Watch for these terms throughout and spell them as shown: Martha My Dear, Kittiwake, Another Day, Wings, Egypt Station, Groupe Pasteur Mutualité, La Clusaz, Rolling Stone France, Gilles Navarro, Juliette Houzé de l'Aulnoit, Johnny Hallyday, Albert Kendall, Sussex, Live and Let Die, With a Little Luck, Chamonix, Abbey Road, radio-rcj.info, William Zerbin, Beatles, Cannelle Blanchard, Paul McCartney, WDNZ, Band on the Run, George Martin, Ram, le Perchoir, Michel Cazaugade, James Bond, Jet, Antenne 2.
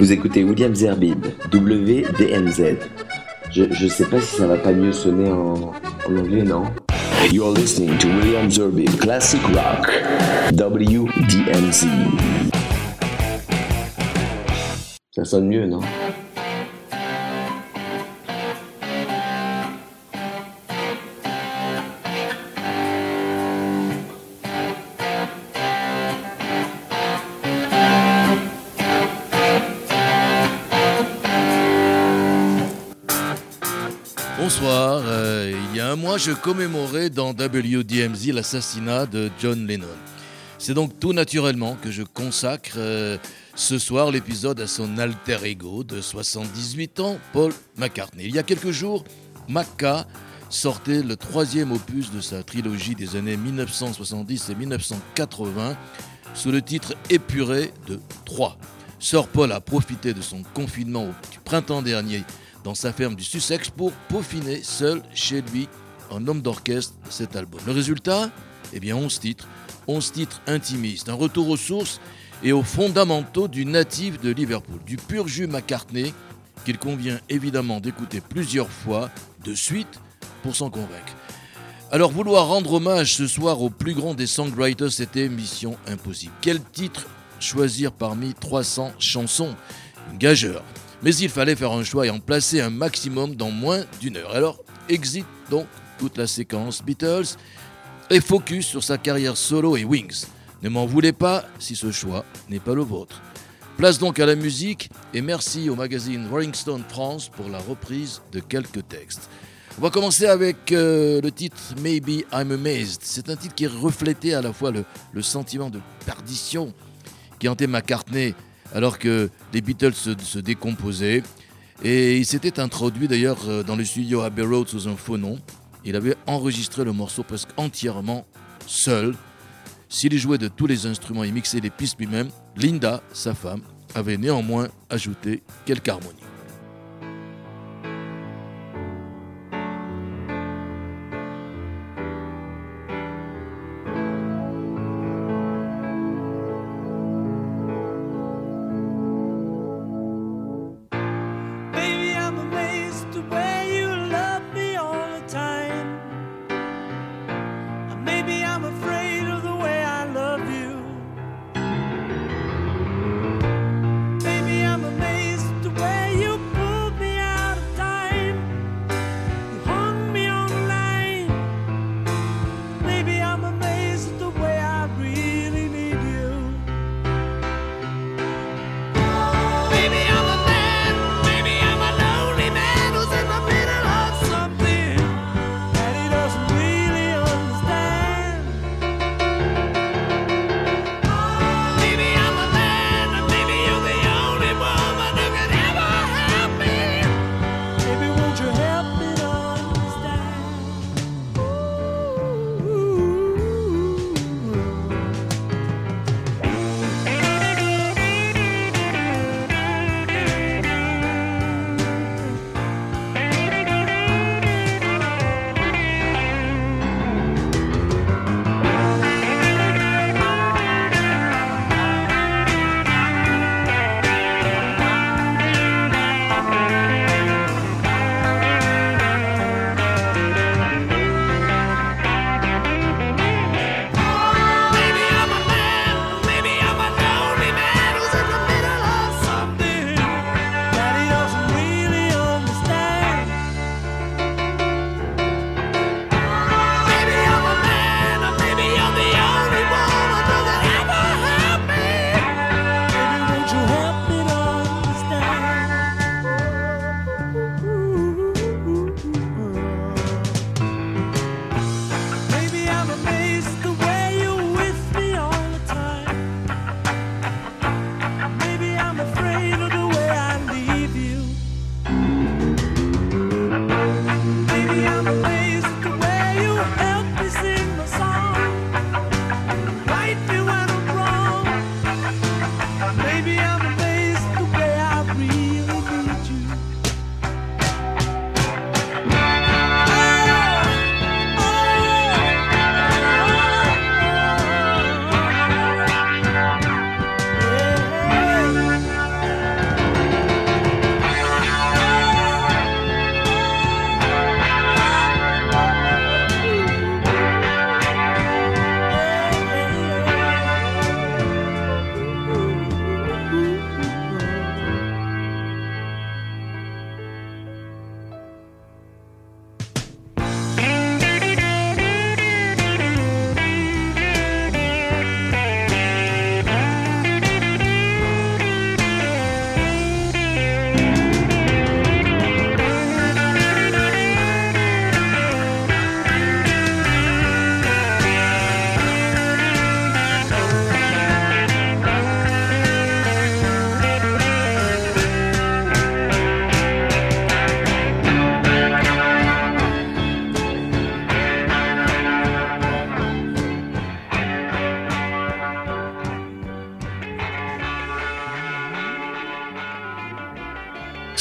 Vous écoutez William Zerbin, WDNZ. Je sais pas si ça va pas mieux sonner en anglais, non? You're listening to William Zerbin, Classic Rock, WDNZ. Ça sonne mieux, non? Bonsoir, il y a un mois, je commémorais dans WDMZ l'assassinat de John Lennon. C'est donc tout naturellement que je consacre ce soir l'épisode à son alter ego de 78 ans, Paul McCartney. Il y a quelques jours, Macca sortait le troisième opus de sa trilogie des années 1970 et 1980 sous le titre « Épuré de Troie ». Sir Paul a profité de son confinement du printemps dernier dans sa ferme du Sussex pour peaufiner seul chez lui en homme d'orchestre cet album. Le résultat ? Eh bien 11 titres intimistes, un retour aux sources et aux fondamentaux du natif de Liverpool, du pur jus McCartney qu'il convient évidemment d'écouter plusieurs fois de suite pour s'en convaincre. Alors vouloir rendre hommage ce soir au plus grand des songwriters, c'était mission impossible. Quel titre choisir parmi 300 chansons ? Une gageure. Mais il fallait faire un choix et en placer un maximum dans moins d'une heure. Alors, exit donc toute la séquence Beatles et focus sur sa carrière solo et Wings. Ne m'en voulez pas si ce choix n'est pas le vôtre. Place donc à la musique et merci au magazine Rolling Stone France pour la reprise de quelques textes. On va commencer avec le titre « Maybe I'm Amazed ». C'est un titre qui reflétait à la fois le sentiment de perdition qui hantait McCartney alors que les Beatles se décomposaient. Et il s'était introduit d'ailleurs dans le studio Abbey Road sous un faux nom. Il avait enregistré le morceau presque entièrement seul. S'il jouait de tous les instruments et mixait les pistes lui-même, Linda, sa femme, avait néanmoins ajouté quelques harmonies. Where you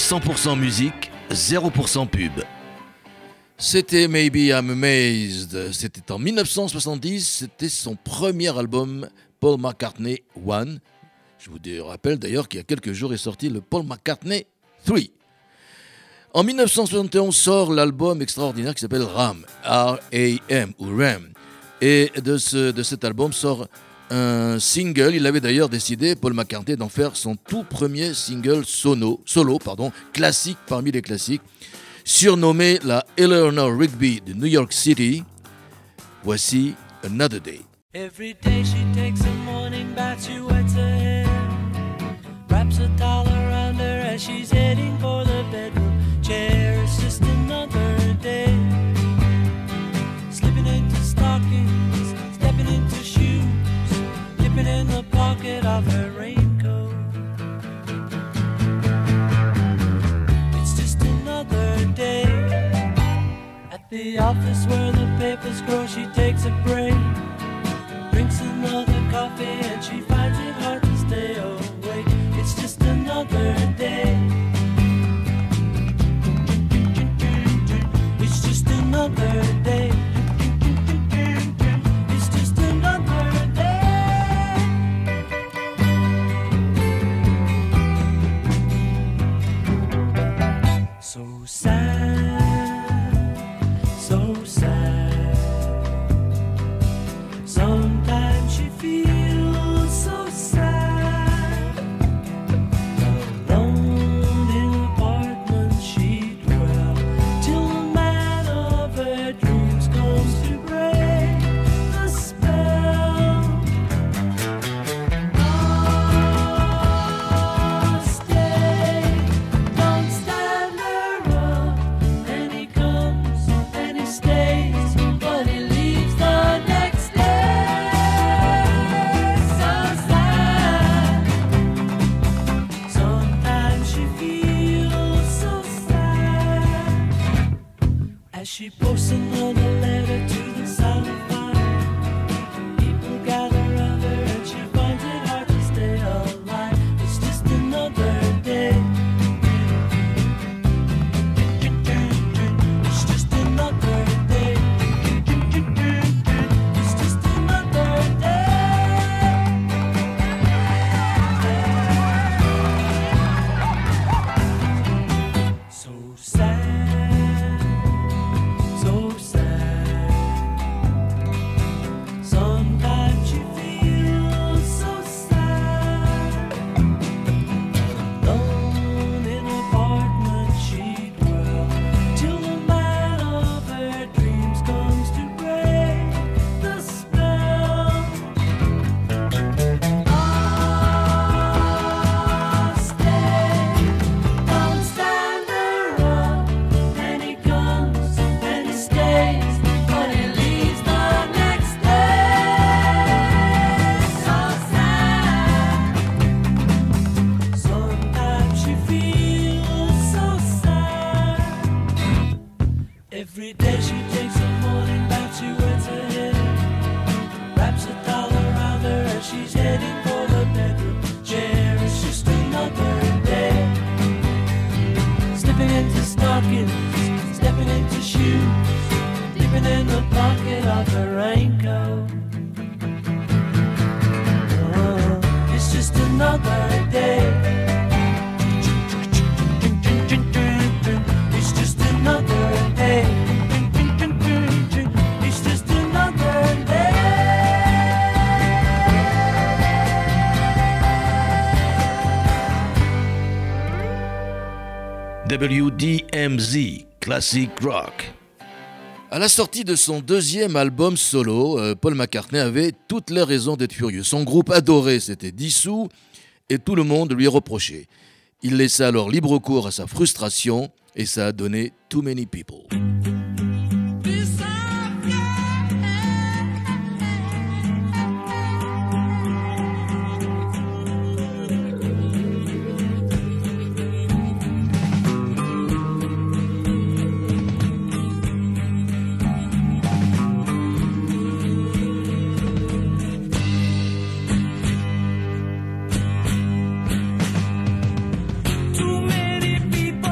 100% musique, 0% pub. C'était Maybe I'm Amazed, c'était en 1970, c'était son premier album Paul McCartney 1. Je vous rappelle d'ailleurs qu'il y a quelques jours est sorti le Paul McCartney 3. En 1971 sort l'album extraordinaire qui s'appelle Ram, R-A-M ou Ram. Et de cet album sort un single. Il avait d'ailleurs décidé, Paul McCartney, d'en faire son tout premier single solo, classique parmi les classiques, surnommé la Eleanor Rigby de New York City. Voici Another Day. Every day she takes a morning bath, she wets her hair, wraps a towel around her as she's heading for the bedroom chair. It's just another day, slipping into stockings, stepping into shoes, dipping in the pocket of her raincoat. It's just another day. At the office where the papers grow, she takes a break, drinks another coffee, and she finds it hard to stay awake. It's just another day. It's just another day. It's just another day. So sad, so sad. Sometimes she feels so sad, alone in the apartment she dwells, till the man of her dreams comes to break the spell. Oh, stay, don't stand her up. And he comes, and he stays, but he leaves the next. She posts another letter to the solidifier. People gather around her and she finds it hard to stay alive. It's just another day. It's just another day. It's just another day. So sad. WDMZ, Classic Rock. À la sortie de son deuxième album solo, Paul McCartney avait toutes les raisons d'être furieux. Son groupe adoré s'était dissous et tout le monde lui reprochait. Il laissa alors libre cours à sa frustration et ça a donné Too Many People. Too many people.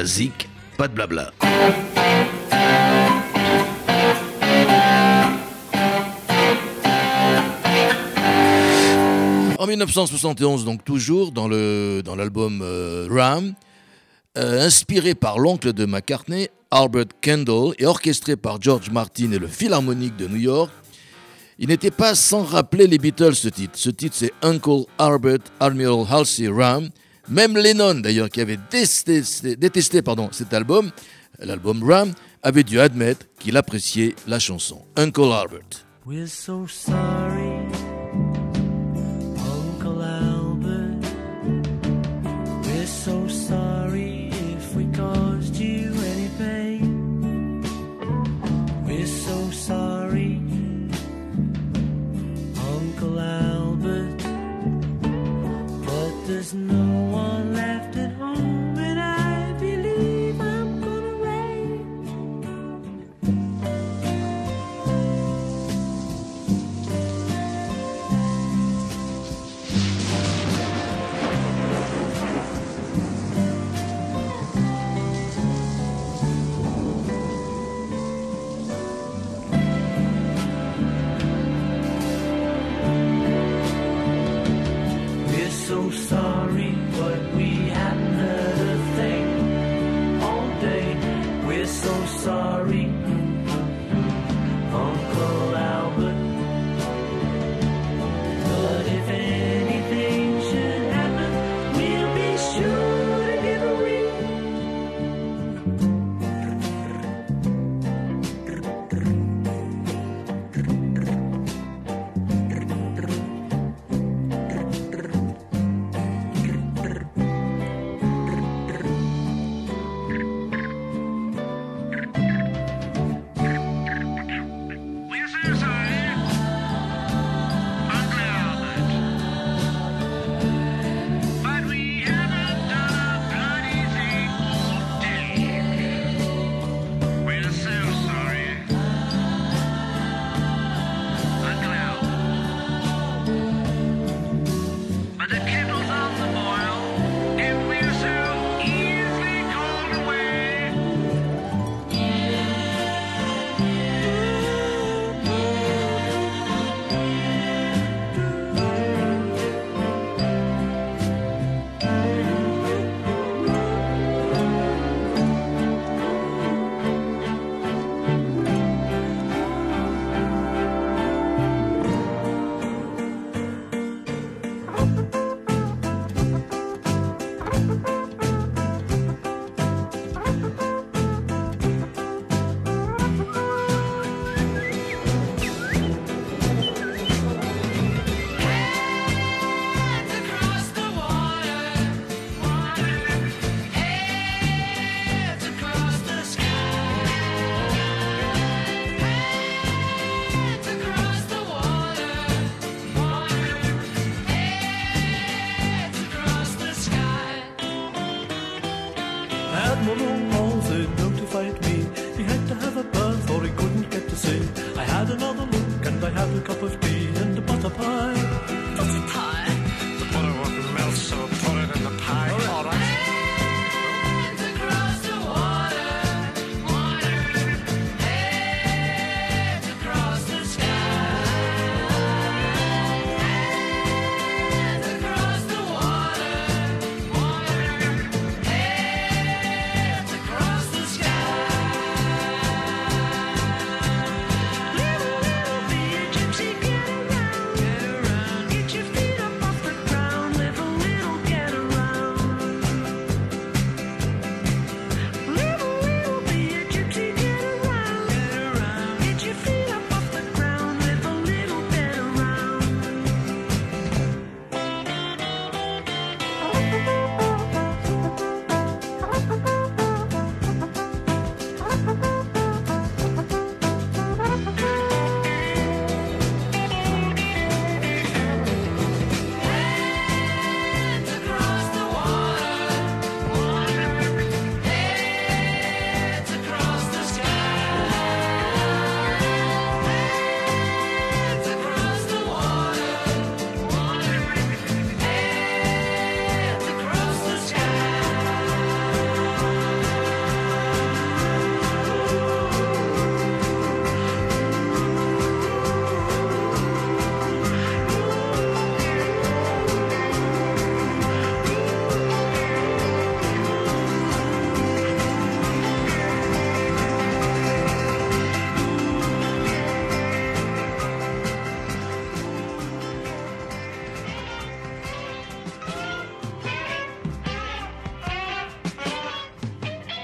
la zik, pas de blabla. En 1971, donc toujours, dans l'album Ram, inspiré par l'oncle de McCartney, Albert Kendall, et orchestré par George Martin et le Philharmonique de New York, il n'était pas sans rappeler les Beatles, ce titre. Ce titre, c'est Uncle Albert Admiral Halsey Ram. Même Lennon, d'ailleurs, qui avait détesté cet album, l'album Ram, avait dû admettre qu'il appréciait la chanson Uncle Albert. We're so sorry, Uncle Albert. We're so sorry if we caused you any pain. We're so sorry, Uncle Albert. But there's no one left at home, and I believe I'm gonna rain.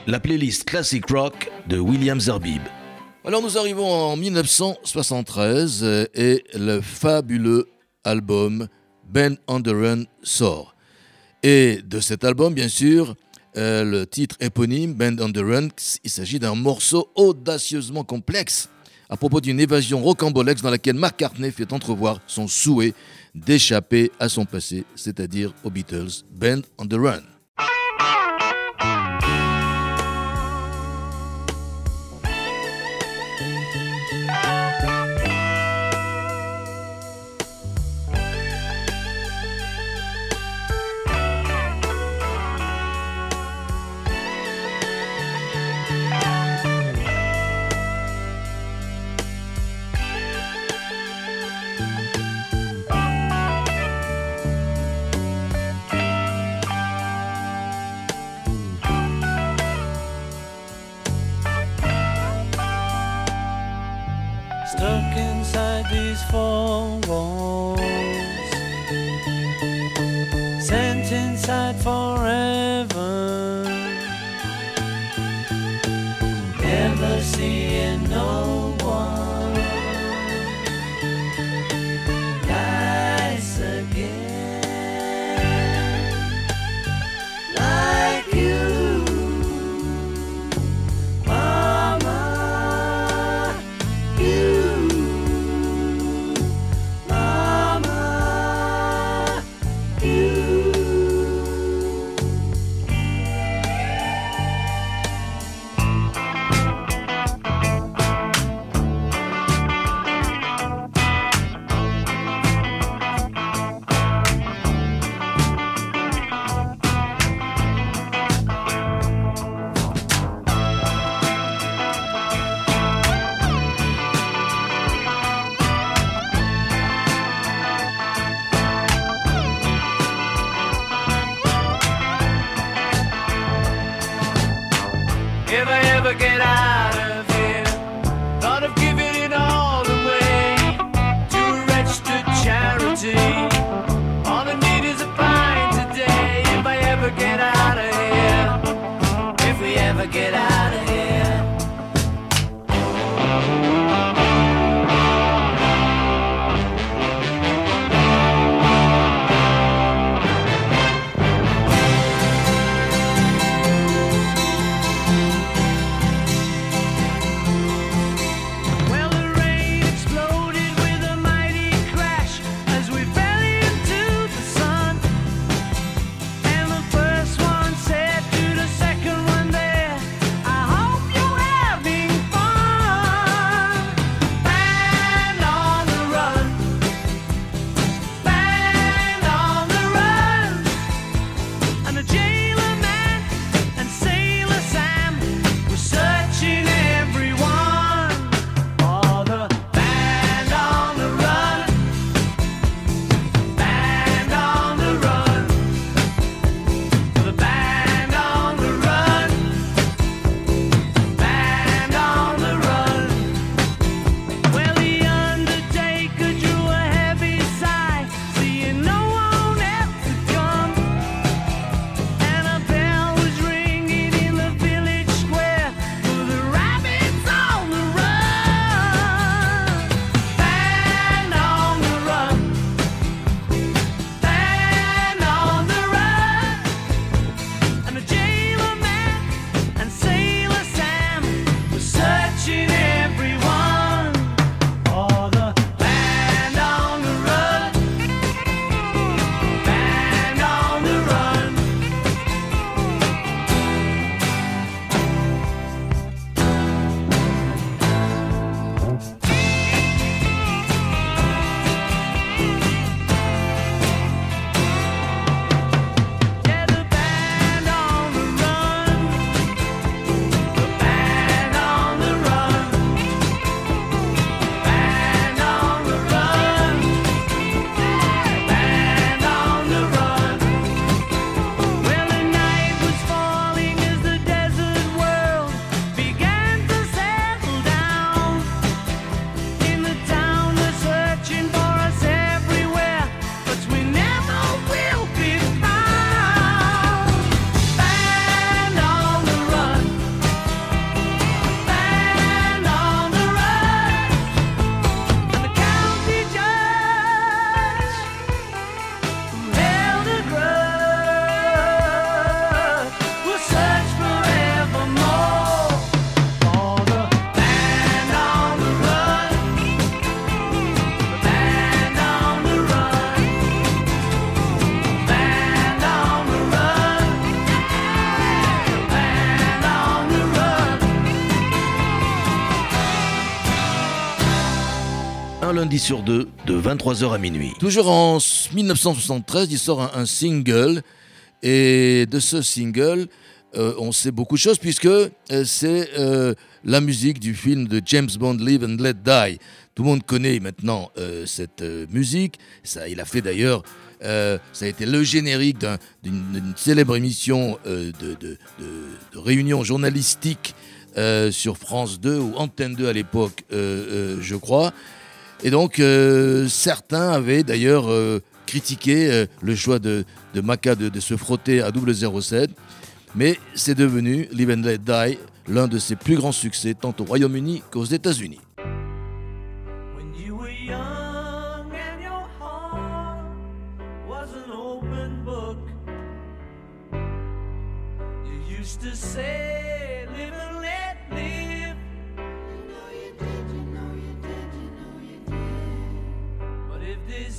la playlist Classic Rock de William Zerbin. Alors nous arrivons en 1973 et le fabuleux album Band on the Run sort. Et de cet album, bien sûr, le titre éponyme, Band on the Run, il s'agit d'un morceau audacieusement complexe à propos d'une évasion rocambolesque dans laquelle McCartney fait entrevoir son souhait d'échapper à son passé, c'est-à-dire aux Beatles. Band on the Run. Stuck inside these four walls, sent inside forever, never seeing no one, nice again, like you. un lundi sur deux, de 23h à minuit. Toujours en 1973, il sort un single, et de ce single, on sait beaucoup de choses, puisque c'est la musique du film de James Bond, Live and Let Die. Tout le monde connaît maintenant cette musique. Ça, il a fait d'ailleurs, ça a été le générique d'une célèbre émission de réunion journalistique sur France 2 ou Antenne 2 à l'époque, je crois. Et donc, certains avaient d'ailleurs critiqué le choix de Maca de se frotter à 007, mais c'est devenu Live and Let Die, l'un de ses plus grands succès tant au Royaume-Uni qu'aux États-Unis.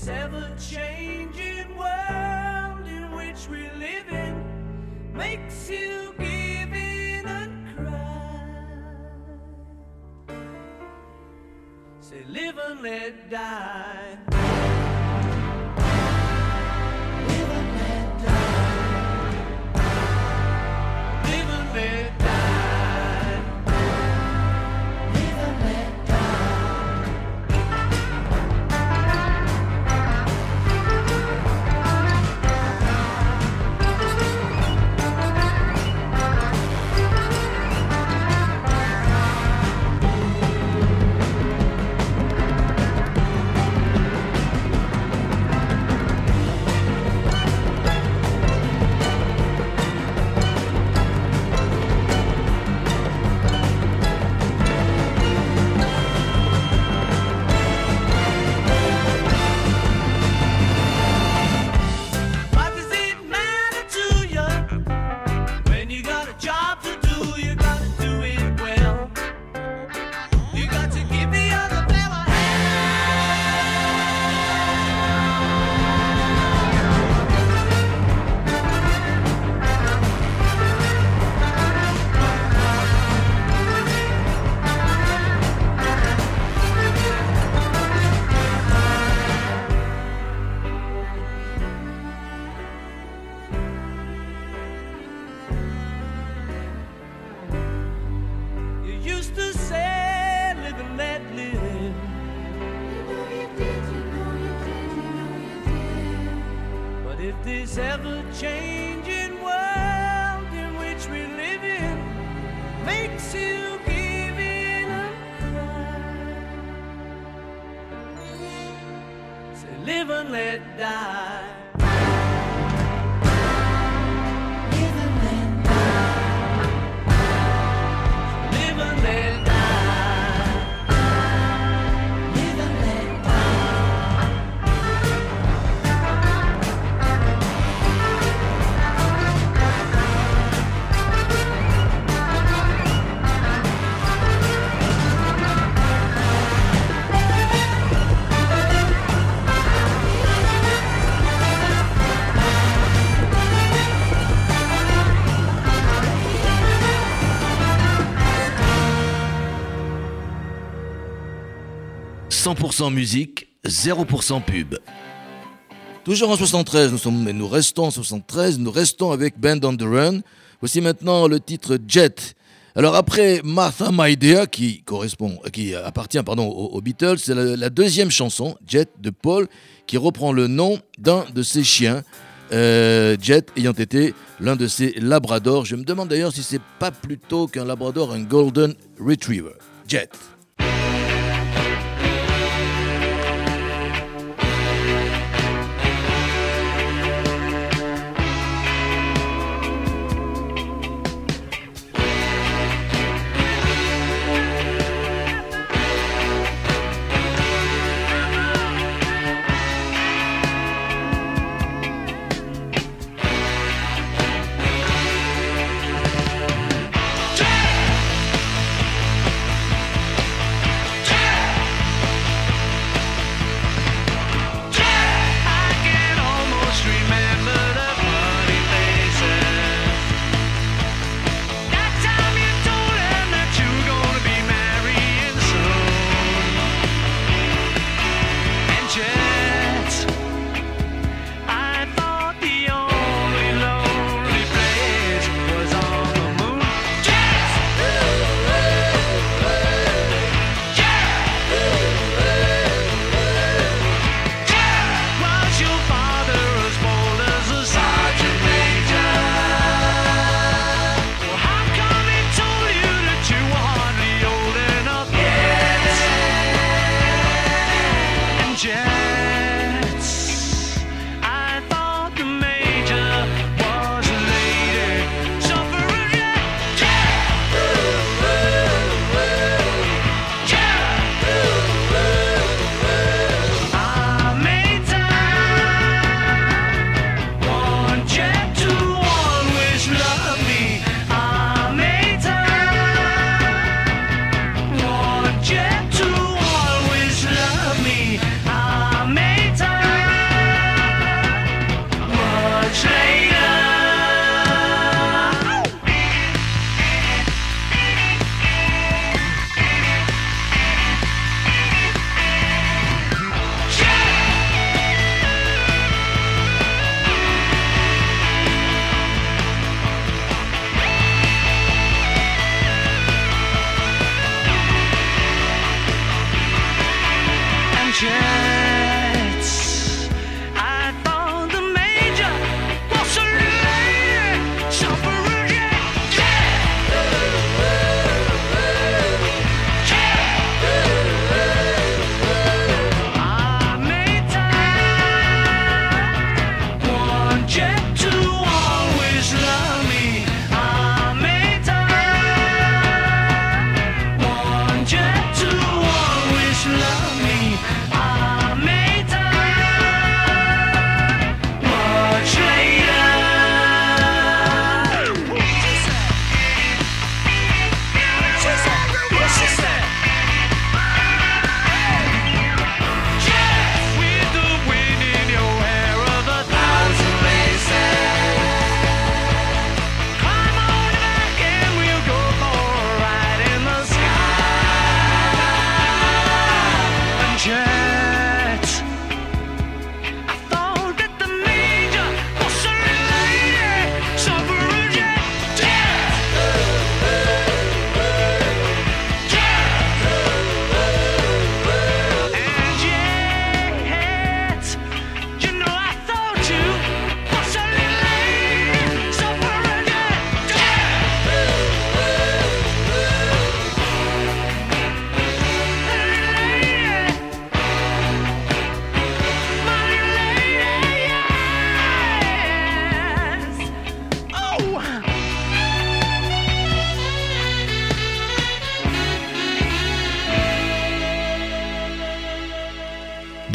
Ever-changing world in which we live in makes you give in and cry. Say live and let die. Live and let die. Live and let die. « 100% musique, 0% pub ». Toujours en 73, nous restons en 73, nous restons avec Band on the Run. Voici maintenant le titre « Jet ». Alors après « Martha My Dear » qui appartient aux Beatles, c'est la deuxième chanson, « Jet » de Paul, qui reprend le nom d'un de ses chiens, Jet ayant été l'un de ses labradors. Je me demande d'ailleurs si c'est pas plutôt qu'un labrador, un golden retriever. « Jet ».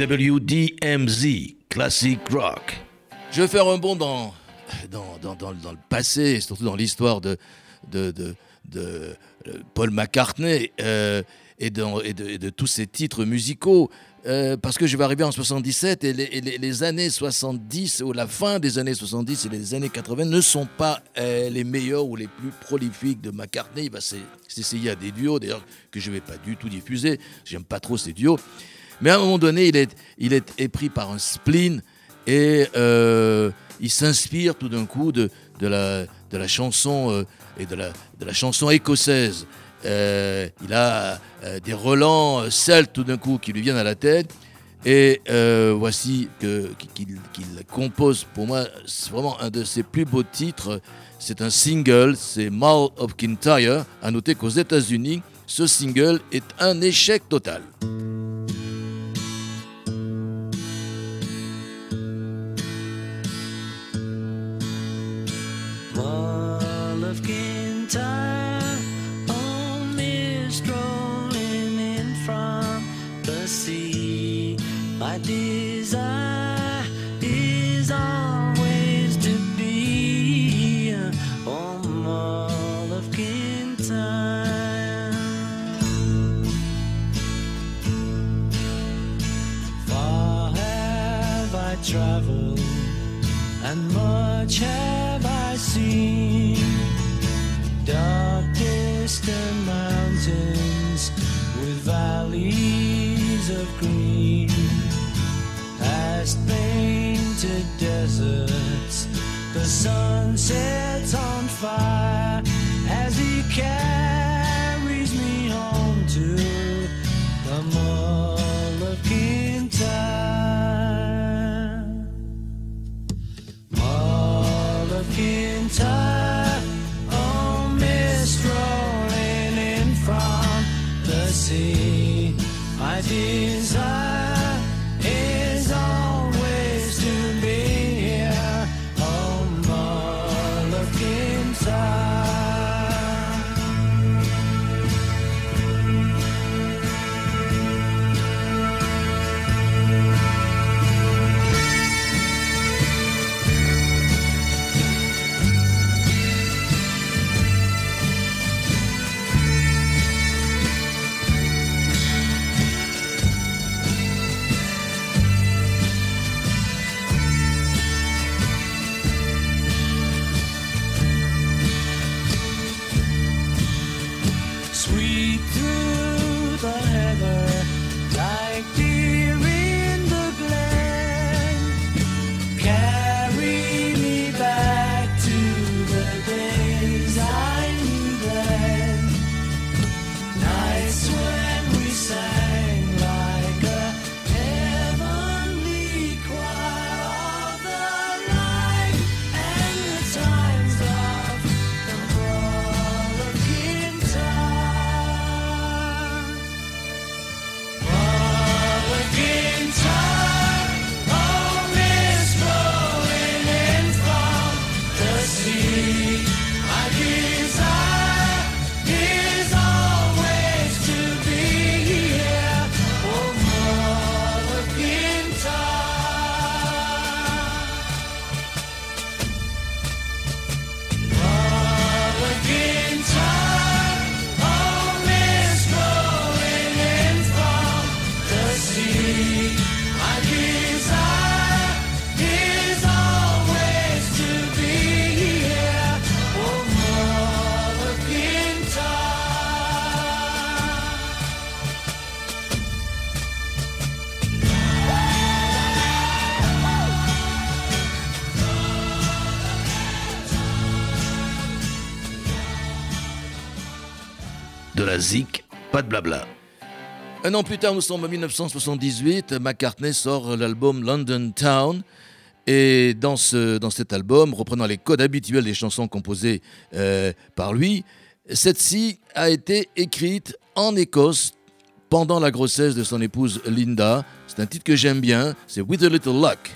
WDMZ, Classic Rock. Je vais faire un bond dans le passé, surtout dans l'histoire de Paul McCartney et de tous ses titres musicaux. Parce que je vais arriver en 77 et les années 70 ou la fin des années 70 et les années 80 ne sont pas les meilleures ou les plus prolifiques de McCartney. Il va s'essayer à des duos d'ailleurs que je ne vais pas du tout diffuser, j'aime pas trop ces duos, mais à un moment donné il est épris par un spleen et il s'inspire tout d'un coup de la chanson et de la chanson écossaise. Il a des relents celtes tout d'un coup qui lui viennent à la tête et voici qu'il compose pour moi, c'est vraiment un de ses plus beaux titres, c'est un single, c'est Mull of Kintyre. À noter qu'aux États-Unis ce single est un échec total. Mull of Kintyre. See, my desire is always to be on the Mull of Kintyre, far have I travelled and much have I seen, dark distant mountains with valleys of green, past painted deserts, the sun sets on fire as he carries me home to the Mull of Kintyre. Mull of Kintyre, oh mist rolling in from the sea. My desire is always to be here on Mull of Kintyre. Zik, pas de blabla. Un an plus tard, nous sommes en 1978, McCartney sort l'album London Town et dans cet album, reprenant les codes habituels des chansons composées par lui, celle-ci a été écrite en Écosse pendant la grossesse de son épouse Linda. C'est un titre que j'aime bien, c'est With a Little Luck.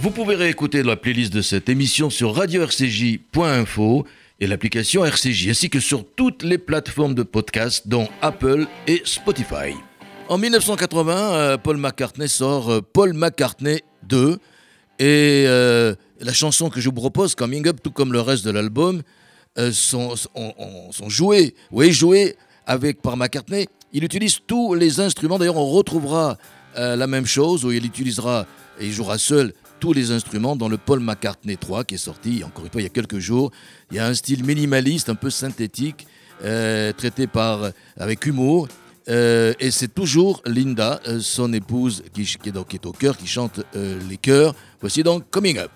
Vous pouvez réécouter la playlist de cette émission sur radio-rcj.info et l'application RCJ, ainsi que sur toutes les plateformes de podcast, dont Apple et Spotify. En 1980, Paul McCartney sort Paul McCartney 2 et la chanson que je vous propose, Coming Up, tout comme le reste de l'album, sont jouées avec par McCartney. Il utilise tous les instruments. D'ailleurs, on retrouvera la même chose où il utilisera et il jouera seul tous les instruments dans le Paul McCartney 3 qui est sorti, encore une fois, il y a quelques jours. Il y a un style minimaliste, un peu synthétique, traité avec humour. Et c'est toujours Linda, son épouse, qui est au chœur, qui chante les chœurs. Voici donc Coming Up.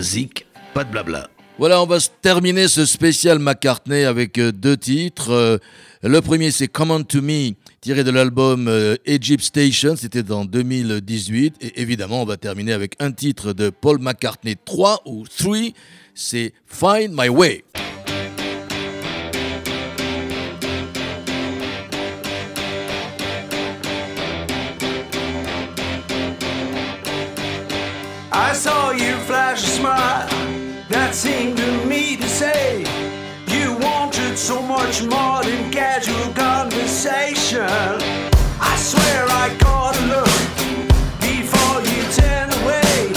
zik, pas de blabla. Voilà, on va terminer ce spécial McCartney avec deux titres. Le premier, c'est Come On To Me, tiré de l'album Egypt Station, c'était en 2018. Et évidemment, on va terminer avec un titre de Paul McCartney 3 ou 3, c'est Find My Way. I saw you flash a smile that seemed to me to say you wanted so much more than casual conversation. I swear I caught a look before you turned away.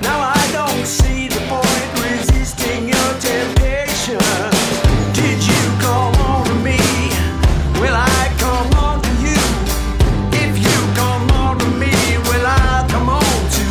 Now I don't see the point resisting your temptation. Did you come on to me? Will I come on to you? If you come on to me, will I come on to you?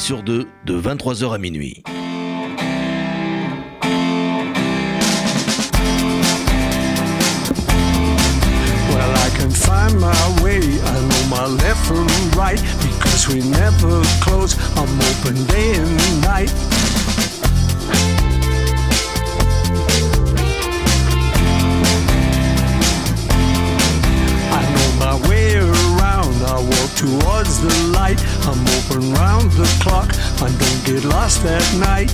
Sur deux, de 23h à minuit. Well, I can find my way. I know my left from right because we never close. I'm open day and night. I know my way around. I walk towards the light. I'm open round the clock, I don't get lost at night.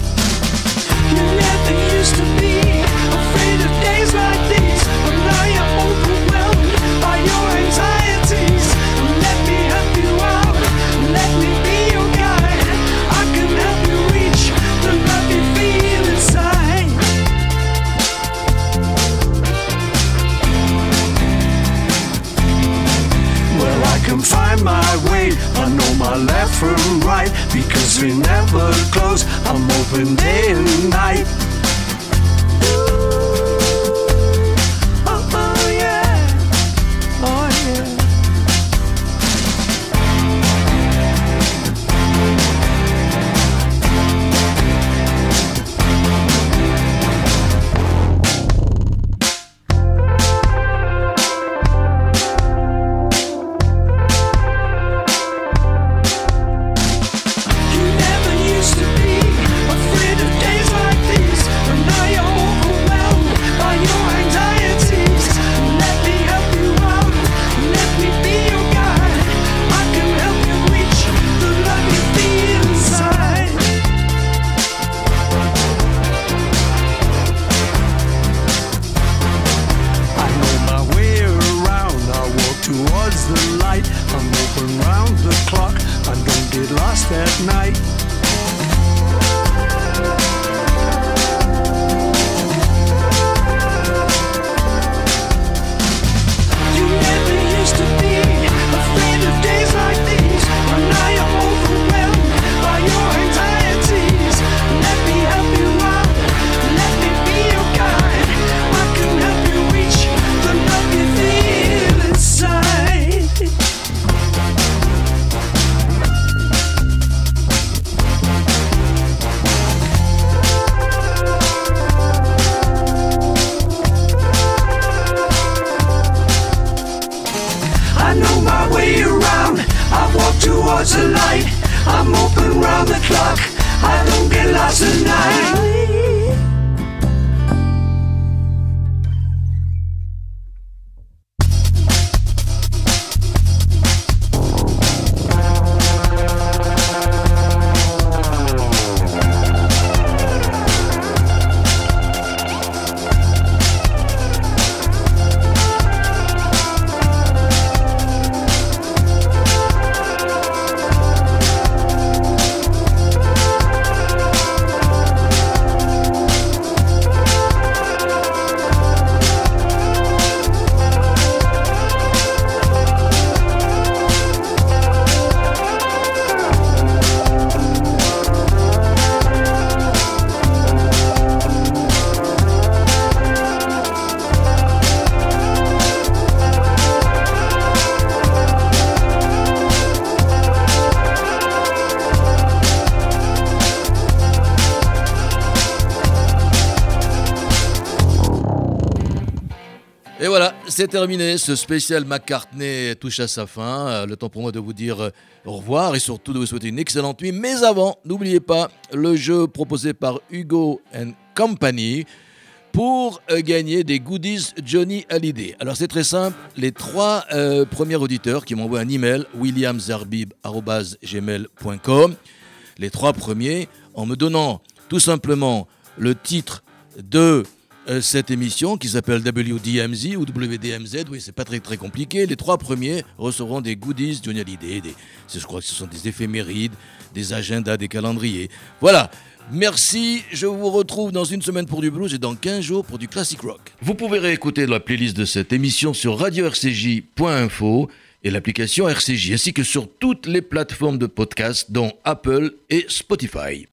C'est terminé, ce spécial McCartney touche à sa fin. Le temps pour moi de vous dire au revoir et surtout de vous souhaiter une excellente nuit. Mais avant, n'oubliez pas le jeu proposé par Hugo & Company pour gagner des goodies Johnny Hallyday. Alors c'est très simple, les trois premiers auditeurs qui m'envoient un email williamzarbib@gmail.com, les trois premiers en me donnant tout simplement le titre de cette émission qui s'appelle WDMZ ou WDMZ, oui, c'est pas très très compliqué. Les trois premiers recevront des goodies Johnny Hallyday, je crois que ce sont des éphémérides, des agendas, des calendriers. Voilà, merci, je vous retrouve dans une semaine pour du blues et dans 15 jours pour du classic rock. Vous pouvez réécouter la playlist de cette émission sur radio-rcj.info et l'application RCJ, ainsi que sur toutes les plateformes de podcast dont Apple et Spotify.